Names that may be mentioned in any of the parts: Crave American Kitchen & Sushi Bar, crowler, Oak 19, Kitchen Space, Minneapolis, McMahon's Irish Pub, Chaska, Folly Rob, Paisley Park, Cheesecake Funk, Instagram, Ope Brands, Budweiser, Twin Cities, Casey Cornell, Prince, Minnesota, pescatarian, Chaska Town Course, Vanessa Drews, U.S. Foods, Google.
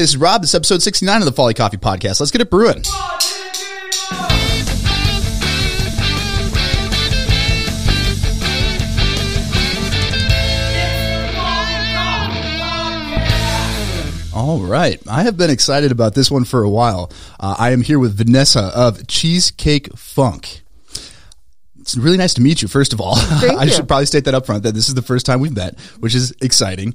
This is Rob. This is episode 69 of the Folly Coffee Podcast. Let's get it brewing. All right. I have been excited about this one for a while. I am here with Vanessa of Cheesecake Funk. It's really nice to meet you, first of all. I should probably state that up front, that this is the first time we've met, which is exciting.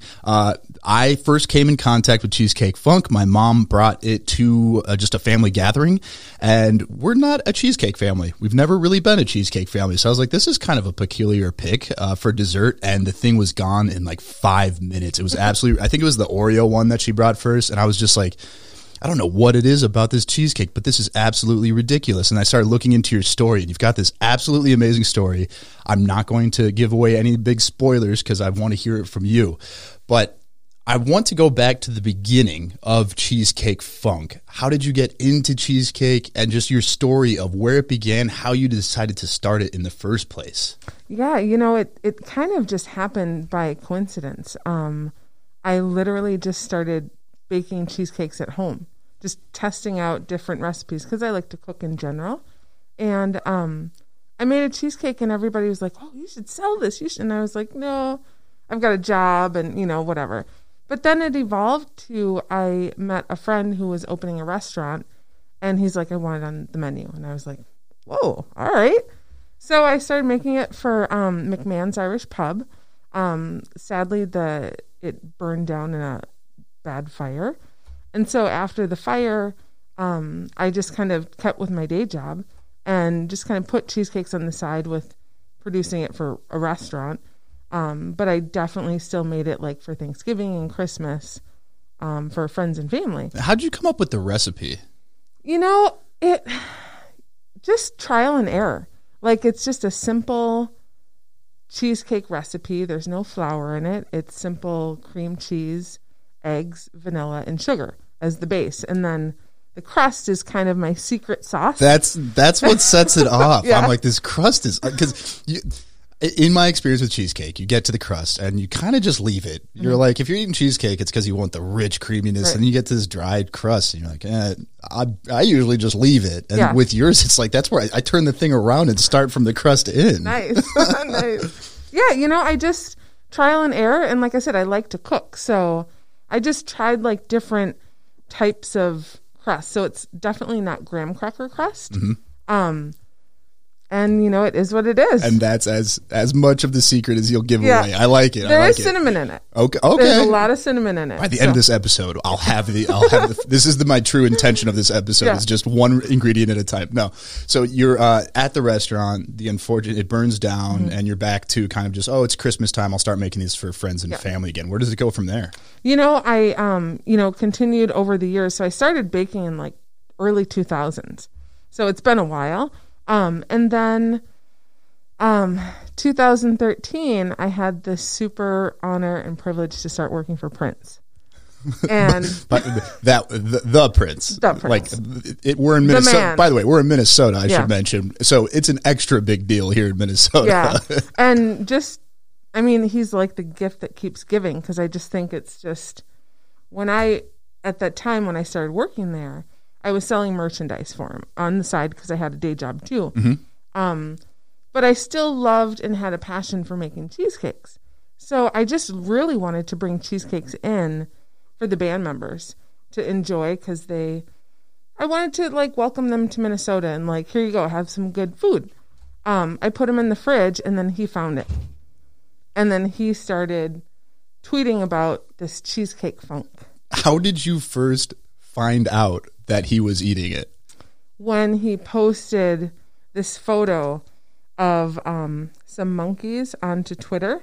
I first came in contact with Cheesecake Funk. My mom brought it to just a family gathering, and we're not a cheesecake family. We've never really been a cheesecake family. So I was like, this is kind of a peculiar pick for dessert, and the thing was gone in like 5 minutes. It was absolutely, I think it was the Oreo one that she brought first, and I was just like, I don't know what it is about this cheesecake, but this is absolutely ridiculous. And I started looking into your story, and you've got this absolutely amazing story. I'm not going to give away any big spoilers because I want to hear it from you, but I want to go back to the beginning of Cheesecake Funk. How did you get into cheesecake, and just your story of where it began, how you decided to start it in the first place? Yeah, you know, it kind of just happened by coincidence. I literally just started baking cheesecakes at home, just testing out different recipes because I like to cook in general. And I made a cheesecake, and everybody was like, oh, you should sell this. You should. And I was like, no, I've got a job and, you know, whatever. But then it evolved to, I met a friend who was opening a restaurant, and he's like, I want it on the menu. And I was like, whoa, all right. So I started making it for McMahon's Irish Pub. Sadly, it burned down in a bad fire. And so after the fire, I just kind of kept with my day job and just kind of put cheesecakes on the side with producing it for a restaurant. But I definitely still made it like for Thanksgiving and Christmas for friends and family. How'd you come up with the recipe? You know, it just trial and error. Like, it's just a simple cheesecake recipe. There's no flour in it. It's simple cream cheese, eggs, vanilla, and sugar as the base. And then the crust is kind of my secret sauce. That's what sets it off. Yeah. I'm like, this crust is, because in my experience with cheesecake, you get to the crust and you kind of just leave it. You're mm-hmm. like, if you're eating cheesecake, it's because you want the rich creaminess, right? And you get to this dried crust, and you're like, I usually just leave it. And yeah, with yours, it's like, that's where I turn the thing around and start from the crust in. Nice. Nice. Yeah, you know, I just trial and error. And like I said, I like to cook, so I just tried like different types of crust. So it's definitely not graham cracker crust. Mm-hmm. And you know, it is what it is. And that's as much of the secret as you'll give away. I like it. There is cinnamon in it. Okay. There's a lot of cinnamon in it. By the end of this episode, I'll have the this is my true intention of this episode, is just one ingredient at a time. No. So you're at the restaurant, the unfortunate, it burns down, mm-hmm. and you're back to kind of just, it's Christmas time, I'll start making these for friends and family again. Where does it go from there? You know, I continued over the years. So I started baking in like early 2000s. So it's been a while. And then 2013, I had the super honor and privilege to start working for Prince. And the Prince. Like, we're in Minnesota. By the way, we're in Minnesota, I should mention. So it's an extra big deal here in Minnesota. Yeah. And just, I mean, he's like the gift that keeps giving, because I just think it's just, at that time when I started working there, I was selling merchandise for him on the side because I had a day job too. Mm-hmm. But I still loved and had a passion for making cheesecakes. So I just really wanted to bring cheesecakes in for the band members to enjoy, because I wanted to like welcome them to Minnesota and like, here you go, have some good food. I put them in the fridge, and then he found it. And then he started tweeting about this Cheesecake Funk. How did you first find out that he was eating it? When he posted this photo of some monkeys onto Twitter.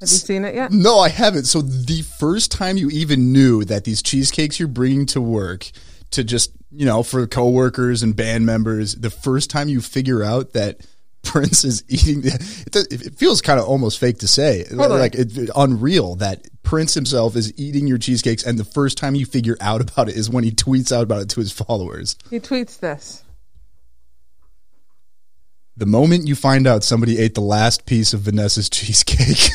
Have you seen it yet? No, I haven't. So the first time you even knew that these cheesecakes you're bringing to work to just, you know, for coworkers and band members, the first time you figure out that Prince is eating, it feels kind of almost fake to say. Totally. Like, it's unreal that Prince himself is eating your cheesecakes, and the first time you figure out about it is when he tweets out about it to his followers. He tweets this: the moment you find out somebody ate the last piece of Vanessa's cheesecake.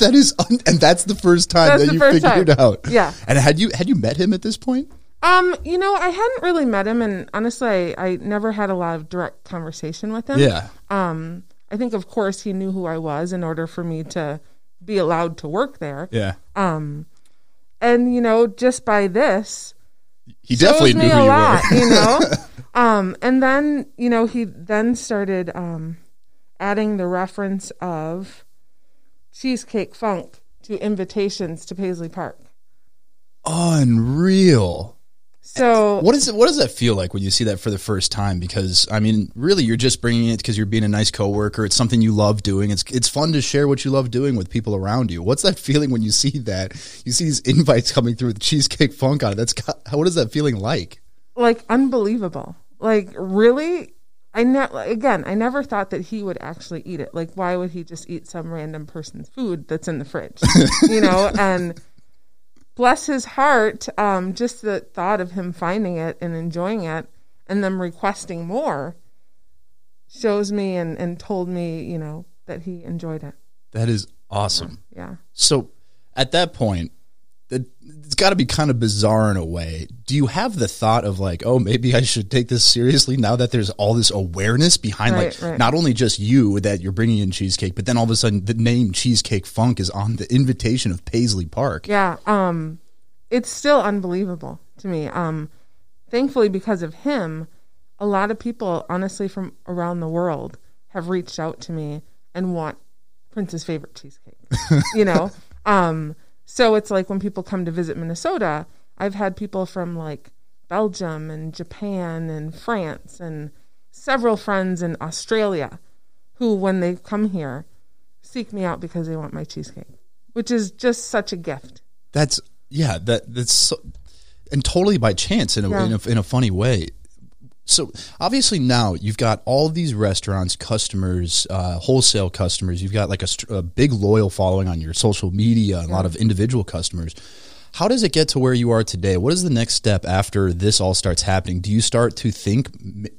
That is, and that's the first time that you figured it out. Yeah. And had you met him at this point? You know, I hadn't really met him, and honestly, I never had a lot of direct conversation with him. Yeah. I think, of course, he knew who I was in order for me to be allowed to work there. Yeah. And you know, just by this, he definitely knew who you were. You know. And then you know he then started adding the reference of Cheesecake Funk to invitations to Paisley Park. Unreal. So what does that feel like when you see that for the first time? Because I mean, really, you're just bringing it because you're being a nice coworker. It's something you love doing. It's fun to share what you love doing with people around you. What's that feeling when you see that? You see these invites coming through with Cheesecake Funk on it. What is that feeling like? Like unbelievable. Like really, I never thought that he would actually eat it. Like, why would he just eat some random person's food that's in the fridge? You know, and. Bless his heart, just the thought of him finding it and enjoying it and them requesting more shows me and told me, you know, that he enjoyed it. That is awesome. Yeah. So at that point, it's got to be kind of bizarre in a way. Do you have the thought of like, oh, maybe I should take this seriously now that there's all this awareness behind not only just you that you're bringing in cheesecake, but then all of a sudden the name Cheesecake Funk is on the invitation of Paisley Park. Yeah. It's still unbelievable to me. Thankfully, because of him, a lot of people, honestly, from around the world have reached out to me and want Prince's favorite cheesecake, you know? So it's like when people come to visit Minnesota, I've had people from like Belgium and Japan and France and several friends in Australia who, when they come here, seek me out because they want my cheesecake, which is just such a gift. That's so, and totally by chance in a funny way. So obviously now you've got all these restaurants, customers, wholesale customers. You've got like a big loyal following on your social media and a lot of individual customers. How does it get to where you are today? What is the next step after this all starts happening? Do you start to think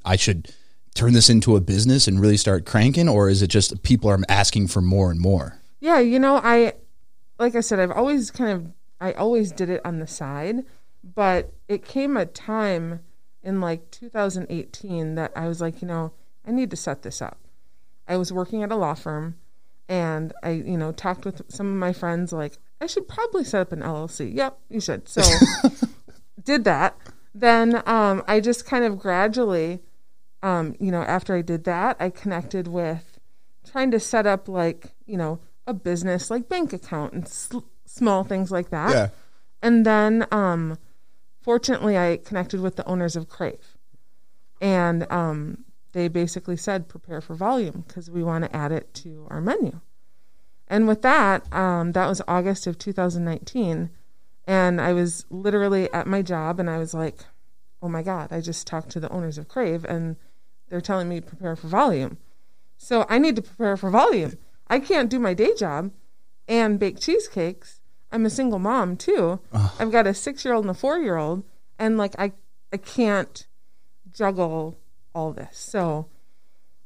I should turn this into a business and really start cranking, or is it just people are asking for more and more? Yeah, you know, I always did it on the side, but it came a time in like 2018 that I was like, you know, I need to set this up. I was working at a law firm and I, you know, talked with some of my friends like, I should probably set up an LLC. Yep, you should. So did that. Then I just kind of gradually, you know, after I did that, I connected with trying to set up like, you know, a business like bank account and small things like that. Yeah. And then, fortunately, I connected with the owners of Crave, and they basically said, prepare for volume because we want to add it to our menu. And with that, that was August of 2019, and I was literally at my job, and I was like, oh, my God, I just talked to the owners of Crave, and they're telling me prepare for volume. So I need to prepare for volume. I can't do my day job and bake cheesecakes. I'm a single mom too. Ugh. I've got a 6-year-old and a 4-year-old, and like I can't juggle all this. So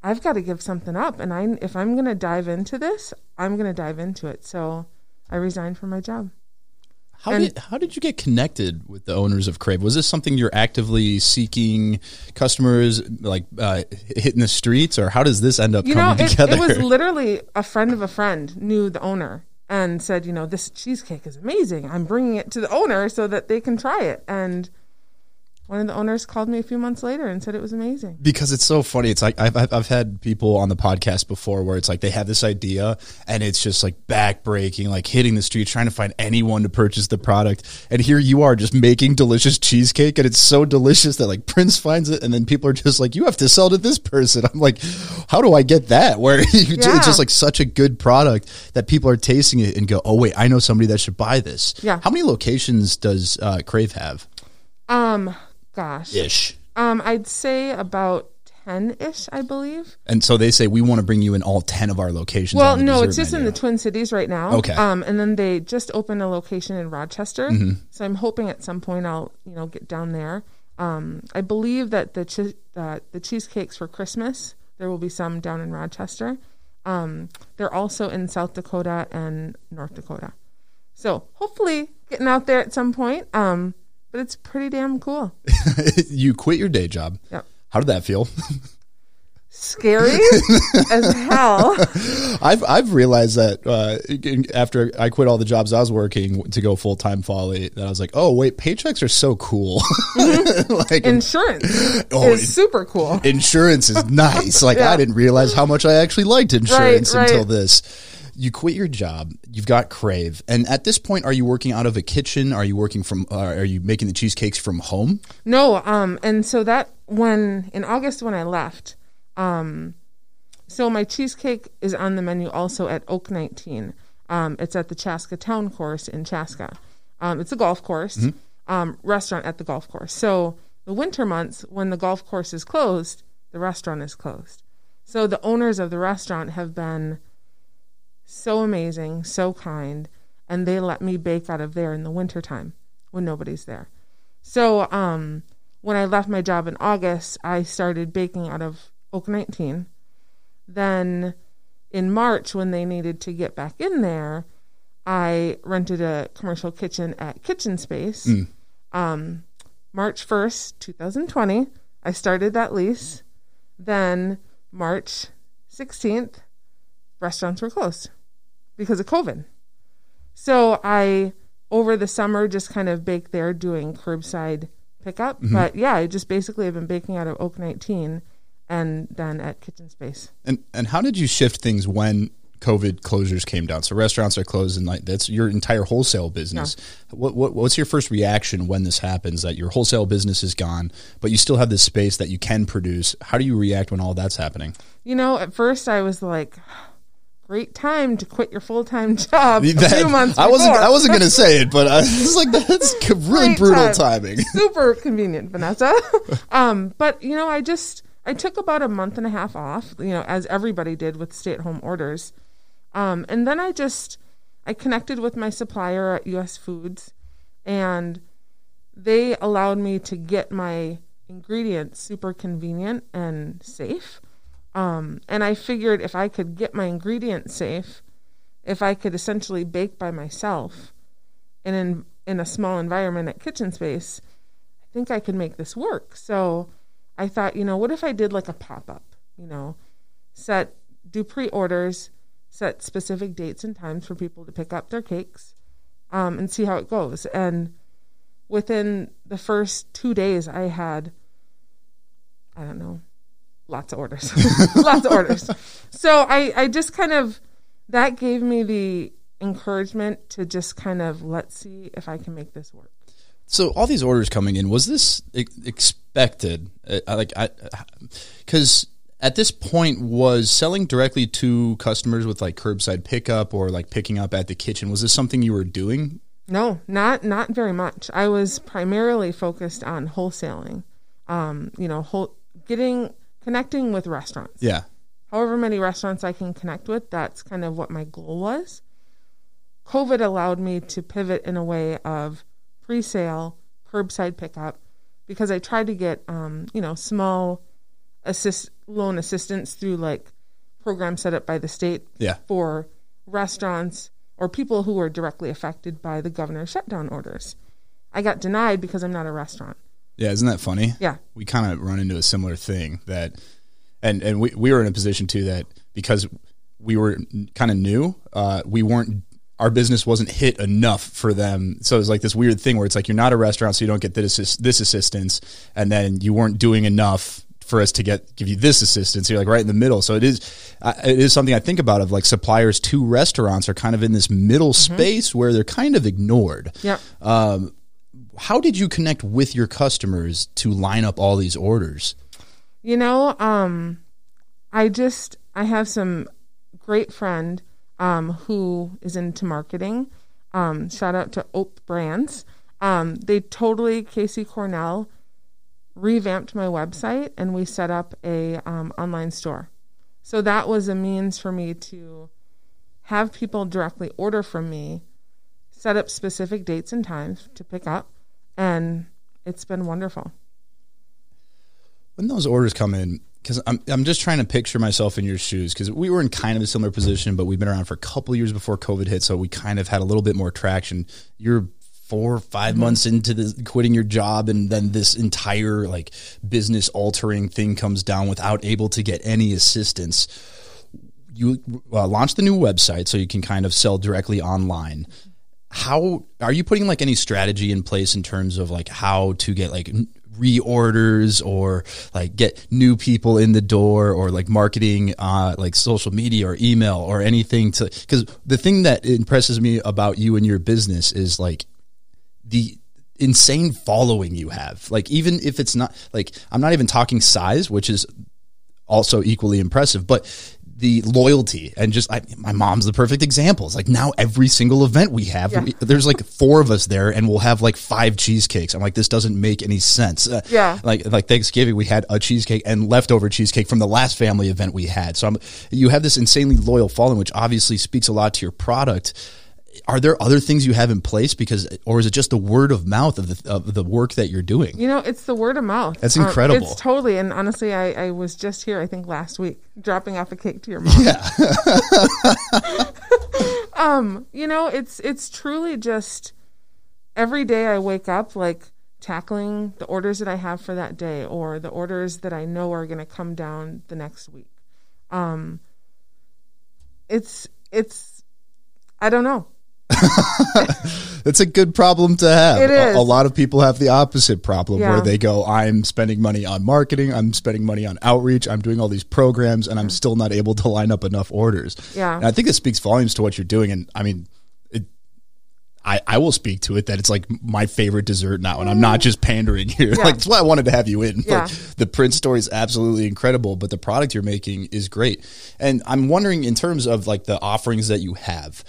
I've got to give something up, and if I'm going to dive into this, I'm going to dive into it. So I resigned from my job. How did you get connected with the owners of Crave? Was this something you're actively seeking customers, like hitting the streets, or how does this end up coming together? It was literally a friend of a friend knew the owner and said, you know, this cheesecake is amazing. I'm bringing it to the owner so that they can try it. And one of the owners called me a few months later and said it was amazing. Because it's so funny. It's like I've had people on the podcast before where it's like they have this idea and it's just like backbreaking, like hitting the street, trying to find anyone to purchase the product. And here you are just making delicious cheesecake, and it's so delicious that like Prince finds it and then people are just like, you have to sell to this person. I'm like, how do I get that? It's just like such a good product that people are tasting it and go, oh, wait, I know somebody that should buy this. Yeah. How many locations does Crave have? Ish. I'd say about 10-ish, I believe. And so they say, we want to bring you in all 10 of our locations. Well, no, it's just menu. In the Twin Cities right now. Okay. And then they just opened a location in Rochester. Mm-hmm. So I'm hoping at some point I'll, you know, get down there. I believe that the cheesecakes for Christmas, there will be some down in Rochester. They're also in South Dakota and North Dakota. So hopefully getting out there at some point. But it's pretty damn cool. You quit your day job. Yep. How did that feel? Scary as hell. I've realized that after I quit all the jobs I was working to go full time folly, that I was like, oh wait, paychecks are so cool. Mm-hmm. Like insurance is super cool. Insurance is nice. Like yeah. I didn't realize how much I actually liked insurance until this. You quit your job. You've got Crave. And at this point, are you working out of a kitchen? Are you working from, are you making the cheesecakes from home? No. And so that in August when I left, so my cheesecake is on the menu also at Oak 19. It's at the Chaska Town Course in Chaska. It's a golf course, mm-hmm. Restaurant at the golf course. So the winter months when the golf course is closed, the restaurant is closed. So the owners of the restaurant have been so amazing, so kind, and they let me bake out of there in the wintertime when nobody's there. So when I left my job in August, I started baking out of Oak 19. Then in March, when they needed to get back in there, I rented a commercial kitchen at Kitchen Space. March 1st, 2020, I started that lease. Then March 16th, restaurants were closed because of COVID. So I, over the summer, just kind of baked there doing curbside pickup. Mm-hmm. But yeah, I just basically have been baking out of Oak 19 and then at Kitchen Space. And how did you shift things when COVID closures came down? So restaurants are closed and like that's your entire wholesale business. Yeah. What's your first reaction when this happens, that your wholesale business is gone, but you still have this space that you can produce? How do you react when all that's happening? You know, at first I was like, great time to quit your full-time job a few months before. I wasn't going to say it, but I was like, that's really great brutal timing. Super convenient, Vanessa. But, you know, I took about a month and a half off, you know, as everybody did with stay-at-home orders. And then I connected with my supplier at U.S. Foods, and they allowed me to get my ingredients super convenient and safe. And I figured if I could get my ingredients safe, if I could essentially bake by myself and in a small environment at Kitchen Space, I think I could make this work. So I thought, you know, what if I did like a pop-up, you know, do pre-orders, set specific dates and times for people to pick up their cakes, and see how it goes. And within the first 2 days I had, I don't know, lots of orders. Lots of orders. So I just kind of, that gave me the encouragement to just kind of, let's see if I can make this work. So all these orders coming in, was this expected? Because at this point, was selling directly to customers with like curbside pickup or like picking up at the kitchen, was this something you were doing? No, not very much. I was primarily focused on wholesaling, you know, connecting with restaurants. Yeah. However many restaurants I can connect with, that's kind of what my goal was. COVID allowed me to pivot in a way of pre-sale, curbside pickup, because I tried to get, you know, small loan assistance through like programs set up by the state for restaurants or people who were directly affected by the governor's shutdown orders. I got denied because I'm not a restaurant. Yeah, isn't that funny? Yeah. We kind of run into a similar thing that, and we were in a position too that because we were kind of new, our business wasn't hit enough for them. So it was like this weird thing where it's like, you're not a restaurant, so you don't get this assistance. And then you weren't doing enough for us to give you this assistance. You're like right in the middle. So it is something I think about of like suppliers to restaurants are kind of in this middle mm-hmm. space where they're kind of ignored. Yeah. How did you connect with your customers to line up all these orders? You know, I have some great friend who is into marketing. Shout out to Ope Brands. They totally, Casey Cornell, revamped my website and we set up a online store. So that was a means for me to have people directly order from me, set up specific dates and times to pick up. And it's been wonderful. When those orders come in, because I'm just trying to picture myself in your shoes, because we were in kind of a similar position, but we've been around for a couple of years before COVID hit, so we kind of had a little bit more traction. You're 4 or 5 months into quitting your job, and then this entire like business altering thing comes down without able to get any assistance. You launched the new website so you can kind of sell directly online. How are you putting like any strategy in place in terms of like how to get like reorders or like get new people in the door, or like marketing, like social media or email or anything? To, because the thing that impresses me about you and your business is like the insane following you have. Like, even if it's not like, I'm not even talking size, which is also equally impressive, but the loyalty and just, my mom's the perfect example. It's like, now every single event we have, there's like 4 of us there, and we'll have like 5 cheesecakes. I'm like, this doesn't make any sense. Yeah. Like Thanksgiving, we had a cheesecake and leftover cheesecake from the last family event we had. So you have this insanely loyal following, which obviously speaks a lot to your product. Are there other things you have in place, or is it just the word of mouth of the work that you're doing? You know, it's the word of mouth. That's incredible. It's totally. And honestly, I was just here, I think last week, dropping off a cake to your mom. Yeah. You know, it's truly just every day I wake up, like tackling the orders that I have for that day, or the orders that I know are going to come down the next week. I don't know. That's a good problem to have. It is. A lot of people have the opposite problem where they go, I'm spending money on marketing, I'm spending money on outreach, I'm doing all these programs, and I'm still not able to line up enough orders. Yeah. And I think it speaks volumes to what you're doing. And I mean, I will speak to it, that it's like my favorite dessert now, and I'm not just pandering here. Yeah. Like, that's why I wanted to have you in. Yeah. Like, the Prince story is absolutely incredible, but the product you're making is great. And I'm wondering, in terms of like the offerings that you have,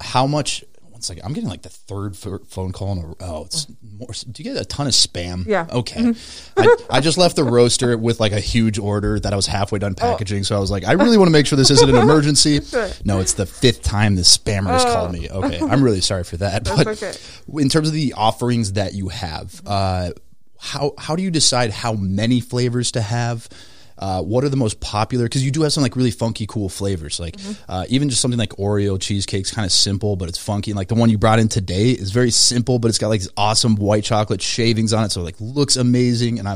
how much... It's like, I'm getting like the 3rd phone call in a row. Oh, it's more. Do you get a ton of spam? Yeah. Okay. Mm-hmm. I just left the roaster with like a huge order that I was halfway done packaging. Oh. So I was like, I really want to make sure this isn't an emergency. No, it's the 5th time the spammer's called me. Okay. I'm really sorry for that. That's okay. In terms of the offerings that you have, how do you decide how many flavors to have? What are the most popular? Because you do have some like really funky, cool flavors, like even just something like Oreo cheesecake's kind of simple, but it's funky. And like the one you brought in today is very simple, but it's got like these awesome white chocolate shavings on it, so it like looks amazing. And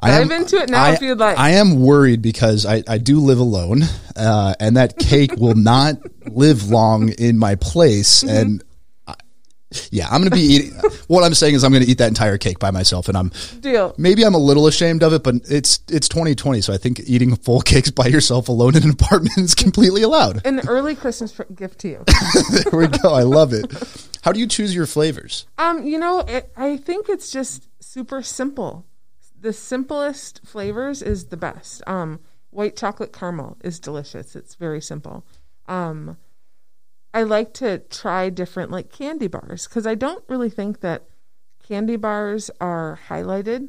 I am into it now if you'd like. I am worried because I do live alone, and that cake will not live long in my place, and. Yeah, I'm going to be eating. What I'm saying is I'm going to eat that entire cake by myself, and maybe I'm a little ashamed of it, but it's 2020, so I think eating full cakes by yourself alone in an apartment is completely allowed. An early Christmas gift to you. There we go. I love it. How do you choose your flavors? You know, I think it's just super simple. The simplest flavors is the best. White chocolate caramel is delicious. It's very simple. I like to try different like candy bars, because I don't really think that candy bars are highlighted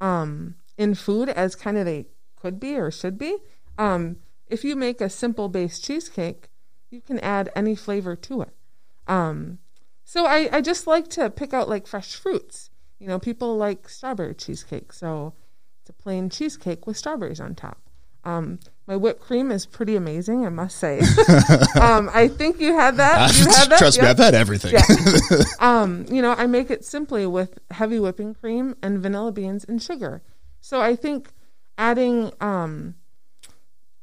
in food as kind of they could be or should be. If you make a simple based cheesecake, you can add any flavor to it. So I just like to pick out like fresh fruits. You know, people like strawberry cheesecake, so it's a plain cheesecake with strawberries on top. My whipped cream is pretty amazing, I must say. I think you had that. Trust me, I've had everything. Yeah. You know, I make it simply with heavy whipping cream and vanilla beans and sugar. So I think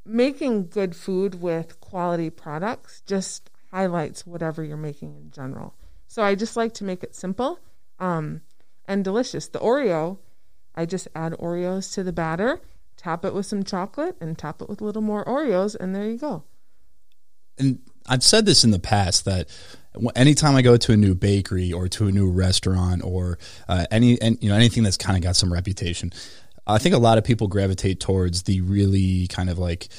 making good food with quality products just highlights whatever you're making in general. So I just like to make it simple and delicious. The Oreo, I just add Oreos to the batter. Top it with some chocolate and top it with a little more Oreos, and there you go. And I've said this in the past, that anytime I go to a new bakery or to a new restaurant or anything that's kind of got some reputation, I think a lot of people gravitate towards the really kind of like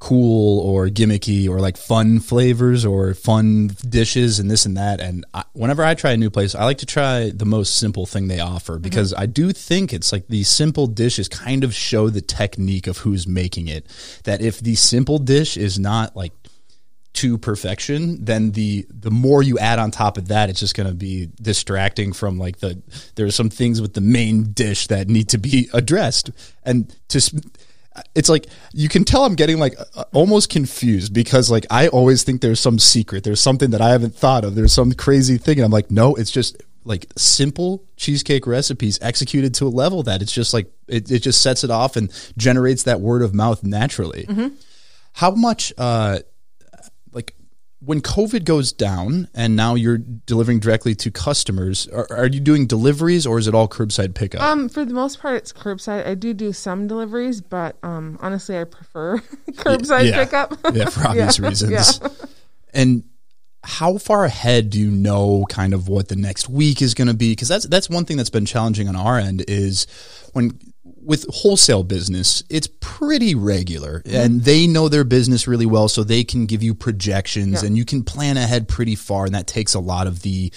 cool or gimmicky or like fun flavors or fun dishes and this and that. And whenever I try a new place, I like to try the most simple thing they offer, because I do think it's like the simple dishes kind of show the technique of who's making it. That if the simple dish is not like to perfection, then the more you add on top of that, it's just going to be distracting from like there's some things with the main dish that need to be addressed. And it's like, you can tell I'm getting like almost confused because like, I always think there's some secret. There's something that I haven't thought of. There's some crazy thing. And I'm like, no, it's just like simple cheesecake recipes executed to a level that it's just like, it just sets it off and generates that word of mouth naturally. Mm-hmm. How much, like when COVID goes down and now you're delivering directly to customers, are you doing deliveries or is it all curbside pickup? For the most part, it's curbside. I do some deliveries, but honestly, I prefer curbside pickup. Yeah, for obvious reasons. Yeah. And how far ahead do you know kind of what the next week is going to be? Because that's one thing that's been challenging on our end is with wholesale business, it's pretty regular and they know their business really well. So they can give you projections and you can plan ahead pretty far. And that takes a lot of the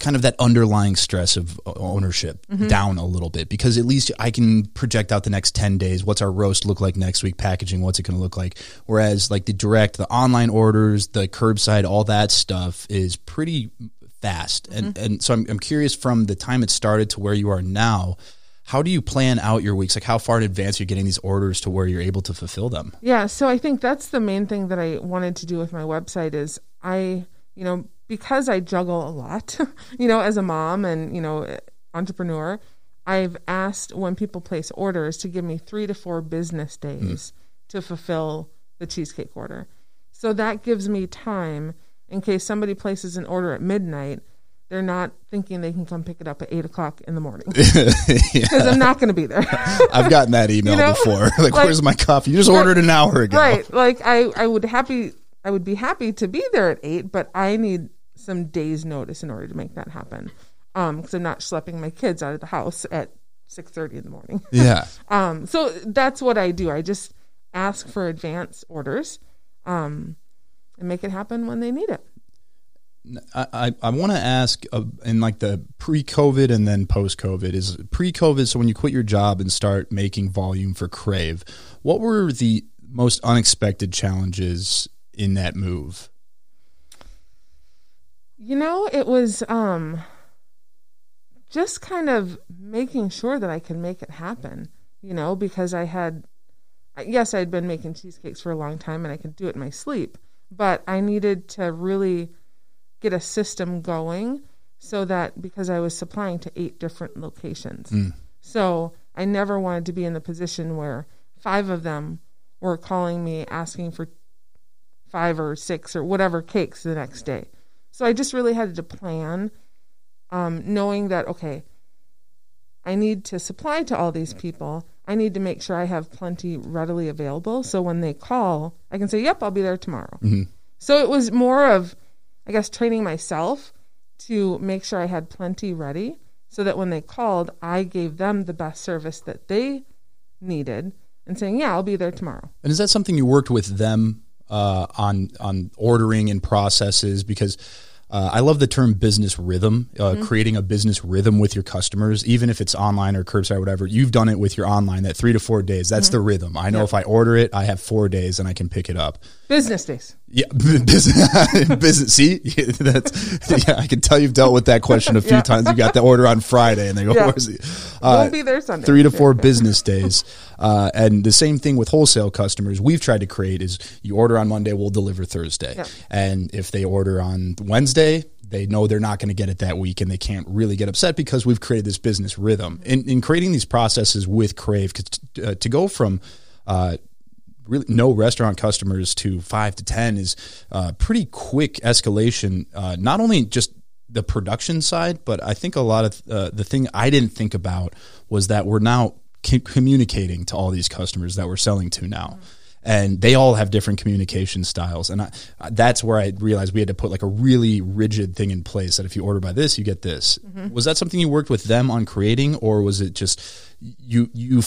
kind of that underlying stress of ownership down a little bit, because at least I can project out the next 10 days. What's our roast look like next week? Packaging, what's it going to look like? Whereas like the online orders, the curbside, all that stuff is pretty fast. And so I'm curious from the time it started to where you are now, how do you plan out your weeks? Like how far in advance you're getting these orders to where you're able to fulfill them? Yeah. So I think that's the main thing that I wanted to do with my website is because I juggle a lot, as a mom and, entrepreneur, I've asked when people place orders to give me 3 to 4 business days to fulfill the cheesecake order. So that gives me time in case somebody places an order at midnight. They're not thinking they can come pick it up at 8:00 in the morning because I'm not going to be there. I've gotten that email before. Like, where's my coffee? You just ordered an hour ago. Right. Like I would be happy to be there at 8, but I need some days notice in order to make that happen. Cause I'm not schlepping my kids out of the house at 6:30 in the morning. Yeah. So that's what I do. I just ask for advance orders, and make it happen when they need it. I want to ask in like the pre-COVID and then post-COVID is pre-COVID. So when you quit your job and start making volume for Crave, what were the most unexpected challenges in that move? It was just kind of making sure that I could make it happen, because I'd been making cheesecakes for a long time and I could do it in my sleep, but I needed to really get a system going so that because I was supplying to 8 different locations. So I never wanted to be in the position where 5 of them were calling me asking for 5 or 6 or whatever cakes the next day. So I just really had to plan, knowing that, okay, I need to supply to all these people. I need to make sure I have plenty readily available. So when they call, I can say, yep, I'll be there tomorrow. So it was more of, I guess, training myself to make sure I had plenty ready so that when they called, I gave them the best service that they needed and saying, yeah, I'll be there tomorrow. And is that something you worked with them on ordering and processes? Because I love the term business rhythm, creating a business rhythm with your customers, even if it's online or curbside or whatever. You've done it with your online, that 3 to 4 days. That's the rhythm. I know if I order it, I have 4 days and I can pick it up. Business days. Yeah. Business. See, I can tell you've dealt with that question a few times. You got the order on Friday and they go, where's it? We'll be there Sunday. 3 to 4 business days. And the same thing with wholesale customers we've tried to create is you order on Monday, we'll deliver Thursday. Yeah. And if they order on Wednesday, they know they're not going to get it that week and they can't really get upset because we've created this business rhythm. In creating these processes with Crave, to go from really no restaurant customers to 5 to 10 is pretty quick escalation, not only just the production side, but I think a lot of the thing I didn't think about was that we're now communicating to all these customers that we're selling to now. And they all have different communication styles. And that's where I realized we had to put like a really rigid thing in place that if you order by this, you get this. Was that something you worked with them on creating, or was it just you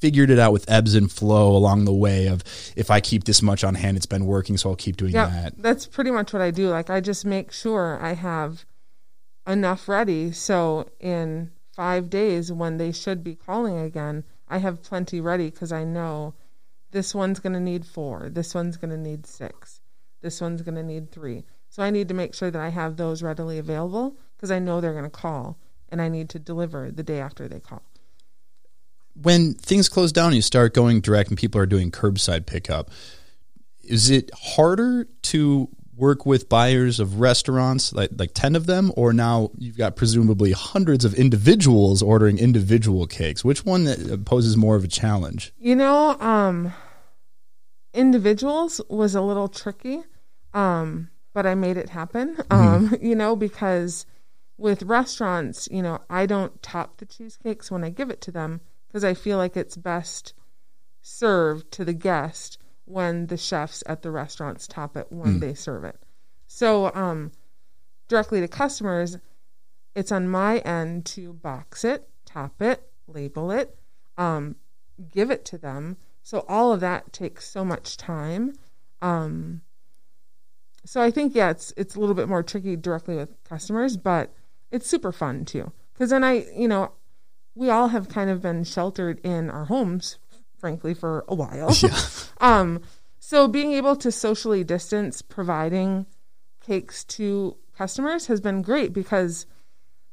figured it out with ebbs and flow along the way of if I keep this much on hand, it's been working, so I'll keep doing that? That's pretty much what I do. Like I just make sure I have enough ready. So in 5 days when they should be calling again, I have plenty ready because I know this one's going to need 4. This one's going to need 6. This one's going to need 3. So I need to make sure that I have those readily available because I know they're going to call, and I need to deliver the day after they call. When things close down and you start going direct and people are doing curbside pickup, is it harder to work with buyers of restaurants, like 10 of them, or now you've got presumably hundreds of individuals ordering individual cakes? Which one poses more of a challenge? You know, individuals was a little tricky, but I made it happen, you know, because with restaurants, you know, I don't top the cheesecakes when I give it to them because I feel like it's best served to the guest when the chefs at the restaurants top it when they serve it. So directly to customers, it's on my end to box it, top it, label it, give it to them. So all of that takes so much time. So I think, yeah, it's a little bit more tricky directly with customers, but it's super fun too. Because then you know, we all have kind of been sheltered in our homes frankly, for a while. Yeah. So being able to socially distance providing cakes to customers has been great because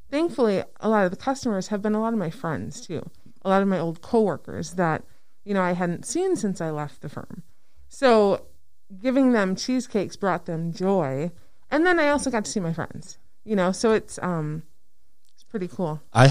thankfully a lot of the customers have been a lot of my friends too. A lot of my old coworkers that, you know, I hadn't seen since I left the firm. So giving them cheesecakes brought them joy. And then I also got to see my friends, you know, so it's pretty cool. I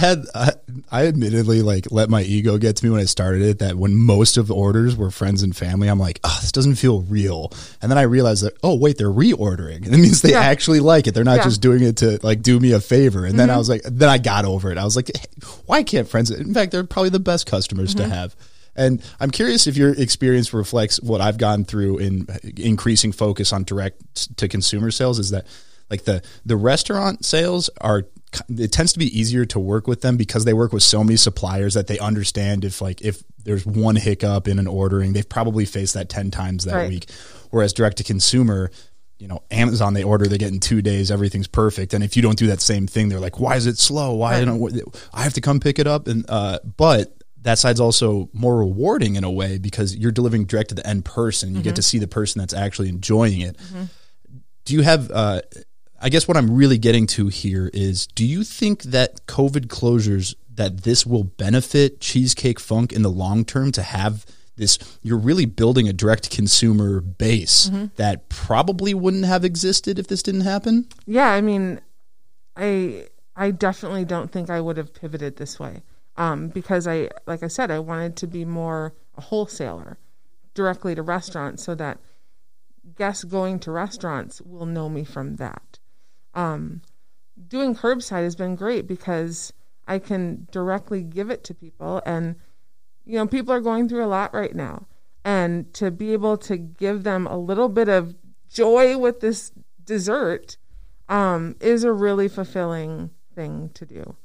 admittedly let my ego get to me when I started it, that when most of the orders were friends and family, I'm like, oh, this doesn't feel real. And then I realized that, oh wait, they're reordering. It means they actually like it. They're not just doing it to do me a favor. And then I was like, then I got over it. I was like, hey, why can't friends? In fact, they're probably the best customers to have. And I'm curious if your experience reflects what I've gone through in increasing focus on direct to consumer sales, is that the restaurant sales are, it tends to be easier to work with them because they work with so many suppliers that they understand if there's one hiccup in an ordering, they've probably faced that 10 times that week. Whereas direct to consumer, you know, Amazon, they order, they get in 2 days, everything's perfect. And if you don't do that same thing, they're like, why is it slow? Why I have to come pick it up. And, but that side's also more rewarding in a way because you're delivering direct to the end person. You get to see the person that's actually enjoying it. Do you have, I guess what I'm really getting to here is, do you think that COVID closures, that this will benefit Cheesecake Funk in the long term to have this, you're really building a direct consumer base that probably wouldn't have existed if this didn't happen? Yeah. I mean, I definitely don't think I would have pivoted this way. Because like I said, I wanted to be more a wholesaler directly to restaurants so that guests going to restaurants will know me from that. Doing curbside has been great because I can directly give it to people, and you know, people are going through a lot right now, and to be able to give them a little bit of joy with this dessert is a really fulfilling thing to do.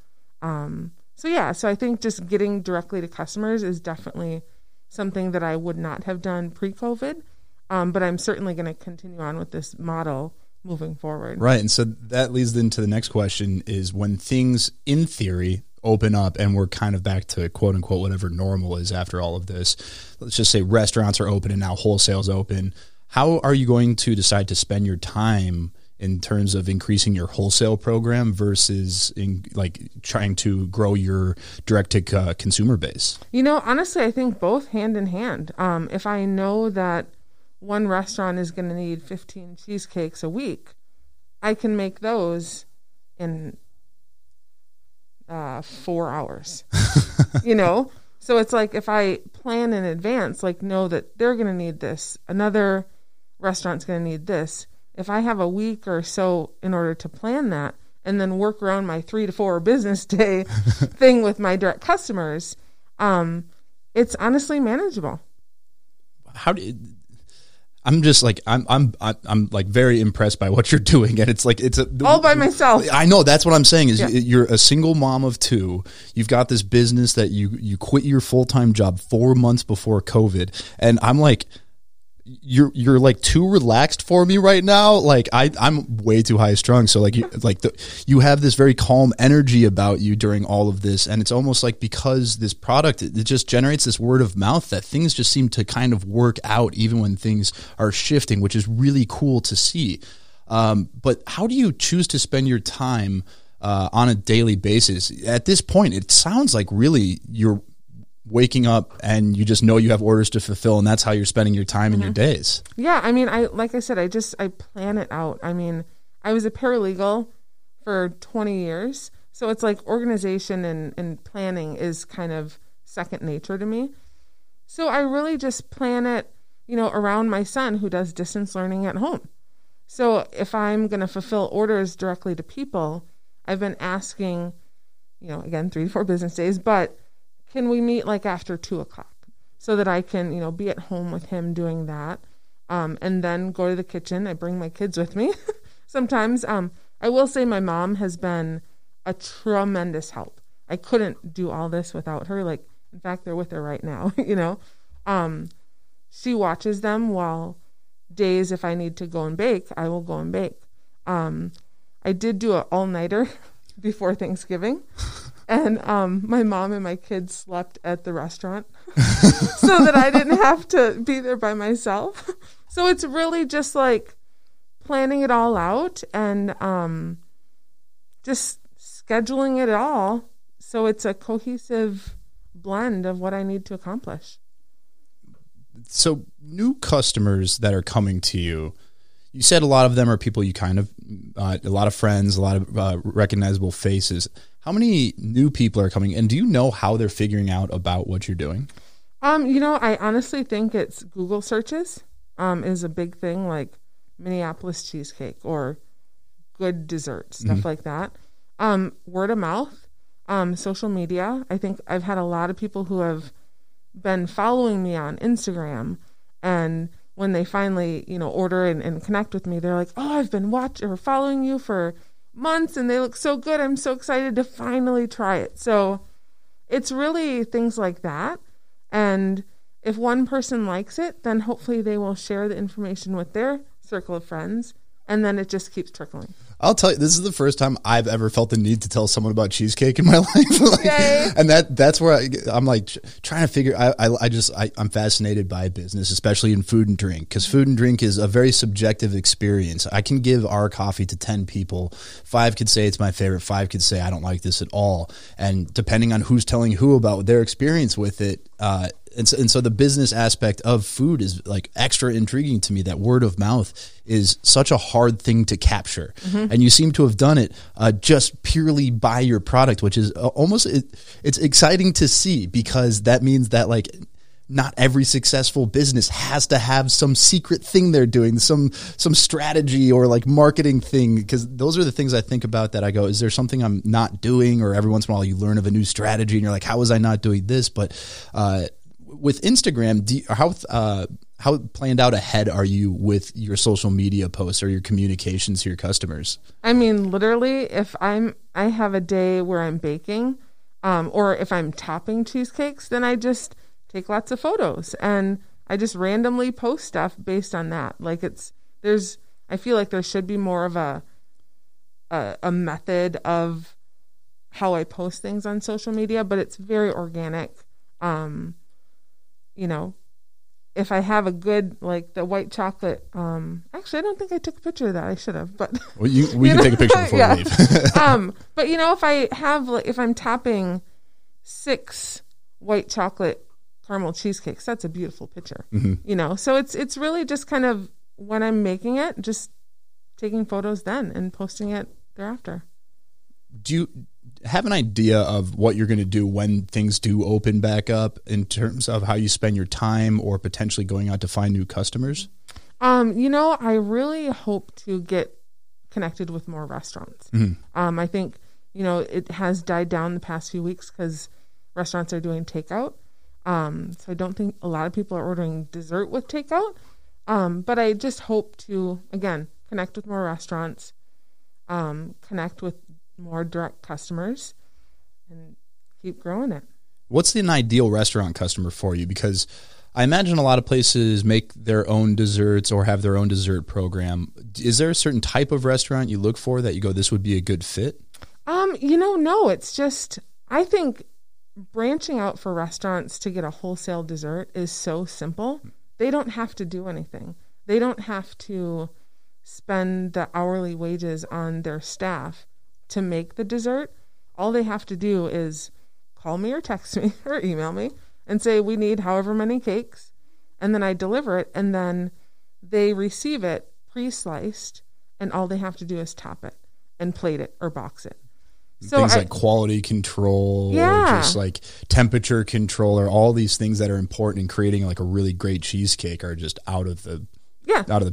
So I think just getting directly to customers is definitely something that I would not have done pre-COVID, but I'm certainly going to continue on with this model moving forward. Right. And so that leads into the next question is, when things in theory open up and we're kind of back to quote unquote, whatever normal is after all of this, let's just say restaurants are open and now wholesale's open. How are you going to decide to spend your time in terms of increasing your wholesale program versus in trying to grow your direct to consumer base? You know, honestly, I think both hand in hand. If I know that one restaurant is going to need 15 cheesecakes a week, I can make those in 4 hours, you know? So it's like, if I plan in advance, know that they're going to need this, another restaurant's going to need this. If I have a week or so in order to plan that and then work around my 3 to 4 business day thing with my direct customers, it's honestly manageable. How do you... I'm just I'm very impressed by what you're doing, and it's all by myself. I know, that's what I'm saying is you're a single mom of 2. You've got this business that you quit your full-time job 4 months before COVID, and I'm like, you're like too relaxed for me right now. Like I'm way too high strung. So you have this very calm energy about you during all of this. And it's almost like because this product, it just generates this word of mouth that things just seem to kind of work out even when things are shifting, which is really cool to see. But how do you choose to spend your time on a daily basis? At this point, it sounds like really you're waking up and you just know you have orders to fulfill, and that's how you're spending your time in your days. Yeah, I mean, I plan it out. I mean, I was a paralegal for 20 years, so it's like organization and planning is kind of second nature to me. So I really just plan it, around my son who does distance learning at home. So if I'm going to fulfill orders directly to people, I've been asking, again, 3 to 4 business days, but can we meet like after 2:00 so that I can, be at home with him doing that, and then go to the kitchen. I bring my kids with me sometimes. I will say my mom has been a tremendous help. I couldn't do all this without her. Like, in fact, they're with her right now, she watches them while days, if I need to go and bake, I will go and bake. I did do an all-nighter before Thanksgiving. And my mom and my kids slept at the restaurant so that I didn't have to be there by myself. So it's really just like planning it all out and just scheduling it all so it's a cohesive blend of what I need to accomplish. So new customers that are coming to you, you said a lot of them are people you kind of, a lot of friends, a lot of recognizable faces. How many new people are coming, and do you know how they're figuring out about what you're doing? I honestly think it's Google searches is a big thing, like Minneapolis cheesecake or good dessert, stuff like that. Word of mouth, social media. I think I've had a lot of people who have been following me on Instagram, and when they finally, order and connect with me, they're like, oh, I've been watching or following you for months and they look so good. I'm so excited to finally try it. So it's really things like that. And if one person likes it, then hopefully they will share the information with their circle of friends. And then it just keeps trickling. I'll tell you, this is the first time I've ever felt the need to tell someone about cheesecake in my life. And that's where I'm like trying to figure. I'm fascinated by business, especially in food and drink, because food and drink is a very subjective experience. I can give our coffee to 10 people. 5 could say it's my favorite. 5 could say I don't like this at all. And depending on who's telling who about their experience with it, and so the business aspect of food is like extra intriguing to me. That word of mouth is such a hard thing to capture. And you seem to have done it just purely by your product, which is almost, it's exciting to see, because that means that like not every successful business has to have some secret thing they're doing, some strategy or like marketing thing. Because those are the things I think about that I go, is there something I'm not doing? Or every once in a while you learn of a new strategy and you're like, how was I not doing this? But, with Instagram, how planned out ahead are you with your social media posts or your communications to your customers? I mean, literally, if I have a day where I'm baking, or if I'm topping cheesecakes, then I just take lots of photos and I just randomly post stuff based on that. Like I feel like there should be more of a method of how I post things on social media, but it's very organic. If I have a good, like the white chocolate, actually, I don't think I took a picture of that. I should have, but well, we can take a picture before we leave. But if I have, like, if I'm topping 6 white chocolate caramel cheesecakes, that's a beautiful picture, so it's really just kind of when I'm making it, just taking photos then and posting it thereafter. Do you have an idea of what you're going to do when things do open back up in terms of how you spend your time or potentially going out to find new customers? I really hope to get connected with more restaurants. I think, it has died down the past few weeks because restaurants are doing takeout. So I don't think a lot of people are ordering dessert with takeout. But I just hope to, again, connect with more restaurants, connect with more direct customers, and keep growing it. What's an ideal restaurant customer for you? Because I imagine a lot of places make their own desserts or have their own dessert program. Is there a certain type of restaurant you look for that you go, this would be a good fit? No, it's just, I think branching out for restaurants to get a wholesale dessert is so simple. They don't have to do anything. They don't have to spend the hourly wages on their staff to make the dessert. All they have to do is call me or text me or email me and say, we need however many cakes. And then I deliver it, and then they receive it pre-sliced, and all they have to do is top it and plate it or box it. So things like quality control, or just like temperature control, or all these things that are important in creating like a really great cheesecake are just out of the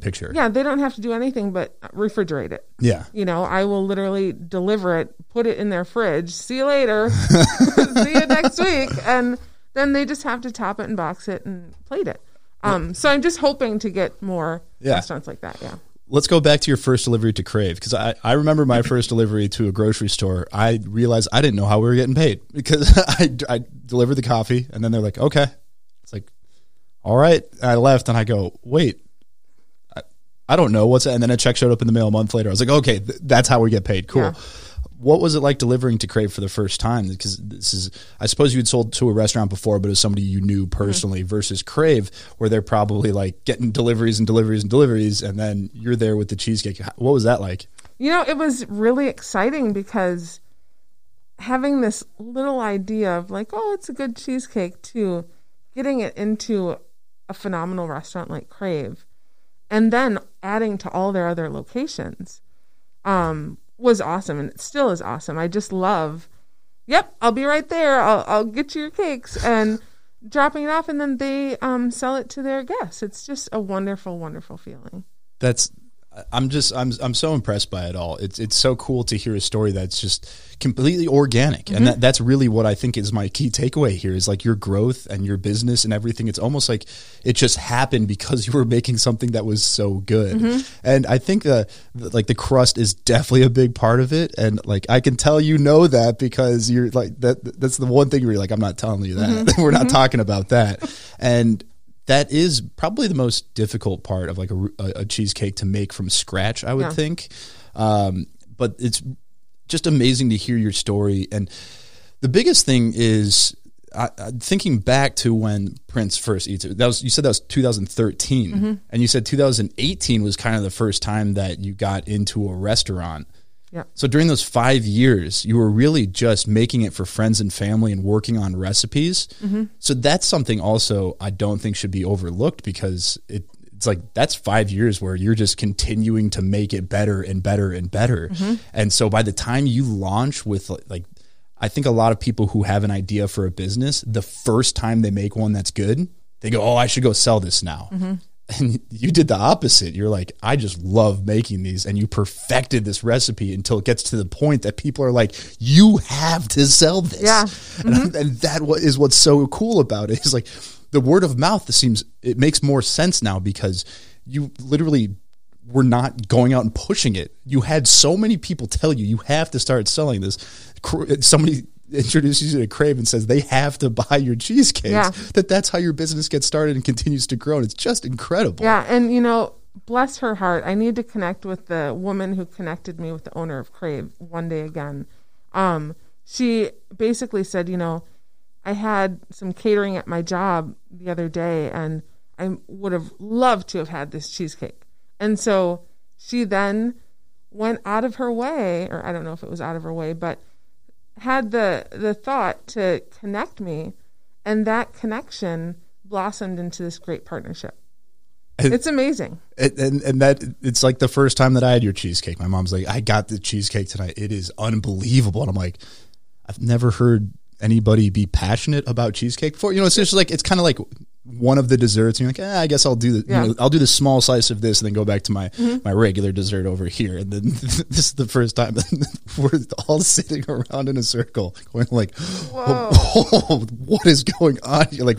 picture. Yeah, they don't have to do anything but refrigerate it. Yeah. I will literally deliver it, put it in their fridge, see you later, see you next week, and then they just have to top it and box it and plate it. So I'm just hoping to get more restaurants like that, Let's go back to your first delivery to Crave, because I remember my first delivery to a grocery store. I realized I didn't know how we were getting paid, because I delivered the coffee, and then they're like, okay. It's like, all right. And I left, and I go, wait, I don't know what's that. And then a check showed up in the mail a month later. I was like, okay, that's how we get paid. Cool. Yeah. What was it like delivering to Crave for the first time? Because this is, I suppose you had sold to a restaurant before, but it was somebody you knew personally, versus Crave, where they're probably like getting deliveries, and then you're there with the cheesecake. What was that like? It was really exciting, because having this little idea of like, oh, it's a good cheesecake, to getting it into a phenomenal restaurant like Crave, and then adding to all their other locations, was awesome, and it still is awesome. I just love, I'll be right there. I'll get you your cakes, and dropping it off, and then they sell it to their guests. It's just a wonderful, wonderful feeling. I'm so impressed by it all. It's so cool to hear a story that's just completely organic. Mm-hmm. And that's really what I think is my key takeaway here, is like your growth and your business and everything. It's almost like it just happened because you were making something that was so good. Mm-hmm. And I think the crust is definitely a big part of it. And like, I can tell, that, because you're like, that's the one thing where you're like, I'm not telling you that. Mm-hmm. We're not talking about that. And that is probably the most difficult part of like a cheesecake to make from scratch, I would think. But it's just amazing to hear your story. And the biggest thing is thinking back to when Prince first eats it. You said that was 2013. Mm-hmm. And you said 2018 was kind of the first time that you got into a restaurant. Yeah. So during those 5 years, you were really just making it for friends and family and working on recipes. Mm-hmm. So that's something also I don't think should be overlooked, because it's like, that's 5 years where you're just continuing to make it better and better and better. Mm-hmm. And so by the time you launch with like, I think a lot of people who have an idea for a business, the first time they make one that's good, they go, oh, I should go sell this now. Mm-hmm. And you did the opposite. You're like, I just love making these. And you perfected this recipe until it gets to the point that people are like, you have to sell this. Yeah. Mm-hmm. And that is what's so cool about it. It's like the word of mouth, it makes more sense now, because you literally were not going out and pushing it. You had so many people tell you, you have to start selling this. Somebody introduces you to Crave and says they have to buy your cheesecakes, that's how your business gets started and continues to grow. And it's just incredible. Yeah. And bless her heart, I need to connect with the woman who connected me with the owner of Crave one day again. She basically said, I had some catering at my job the other day, and I would have loved to have had this cheesecake. And so she then went out of her way, or I don't know if it was out of her way, but had the thought to connect me, and that connection blossomed into this great partnership. It's amazing. And that it's like the first time that I had your cheesecake, my mom's like, I got the cheesecake tonight. It is unbelievable. And I'm like, I've never heard anybody be passionate about cheesecake before. It's just like, it's kind of like one of the desserts, and you're like, I guess I'll do the, I'll do the small slice of this, and then go back to my, my regular dessert over here. And then this is the first time we're all sitting around in a circle, going like, "Whoa, what is going on?" You're like,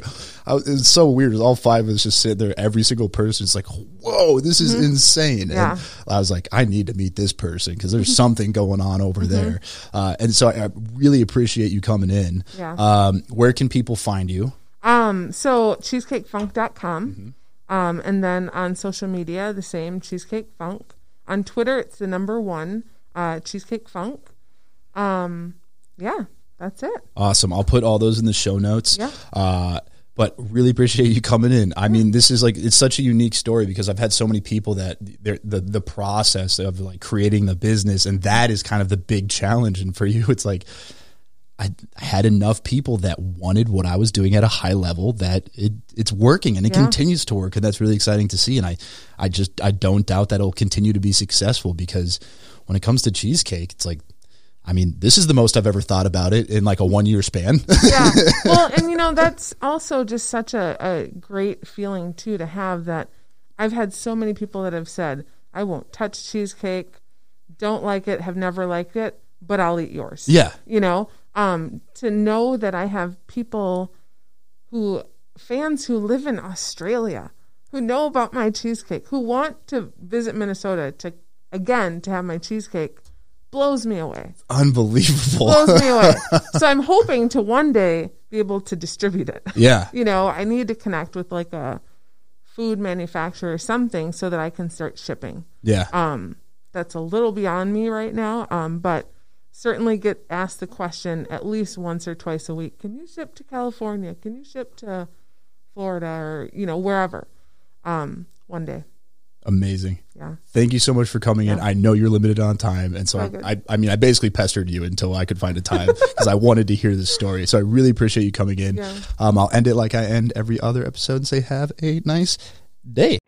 it's so weird. All five of us just sit there. Every single person is like, "Whoa, this is insane." Yeah. And I was like, I need to meet this person, because there's something going on over there. And so I really appreciate you coming in. Yeah. Where can people find you? So cheesecakefunk.com. Mm-hmm. And then on social media, the same, Cheesecake Funk. On Twitter, it's the #1, Cheesecake Funk. Yeah, that's it. Awesome. I'll put all those in the show notes. Yeah. But really appreciate you coming in. I mean, this is like, it's such a unique story because I've had so many people that the process of like creating the business, and that is kind of the big challenge. And for you, it's like, I had enough people that wanted what I was doing at a high level that it's working, and it continues to work. And that's really exciting to see. And I don't doubt that it'll continue to be successful, because when it comes to cheesecake, it's like, I mean, this is the most I've ever thought about it in like a 1-year span. Yeah. Well, and you know, that's also just such a great feeling too, to have that. I've had so many people that have said, I won't touch cheesecake, don't like it, have never liked it, but I'll eat yours. Yeah. You know, to know that I have people fans who live in Australia, who know about my cheesecake, who want to visit Minnesota to have my cheesecake, blows me away. Unbelievable. Blows me away. So I'm hoping to one day be able to distribute it. Yeah. You know, I need to connect with like a food manufacturer or something so that I can start shipping. Yeah. That's a little beyond me right now. But certainly get asked the question at least once or twice a week. Can you ship to California? Can you ship to Florida, or, you know, wherever? One day. Amazing. Yeah. Thank you so much for coming in. I know you're limited on time. And so I basically pestered you until I could find a time, because I wanted to hear this story. So I really appreciate you coming in. I'll end it like I end every other episode and say, have a nice day.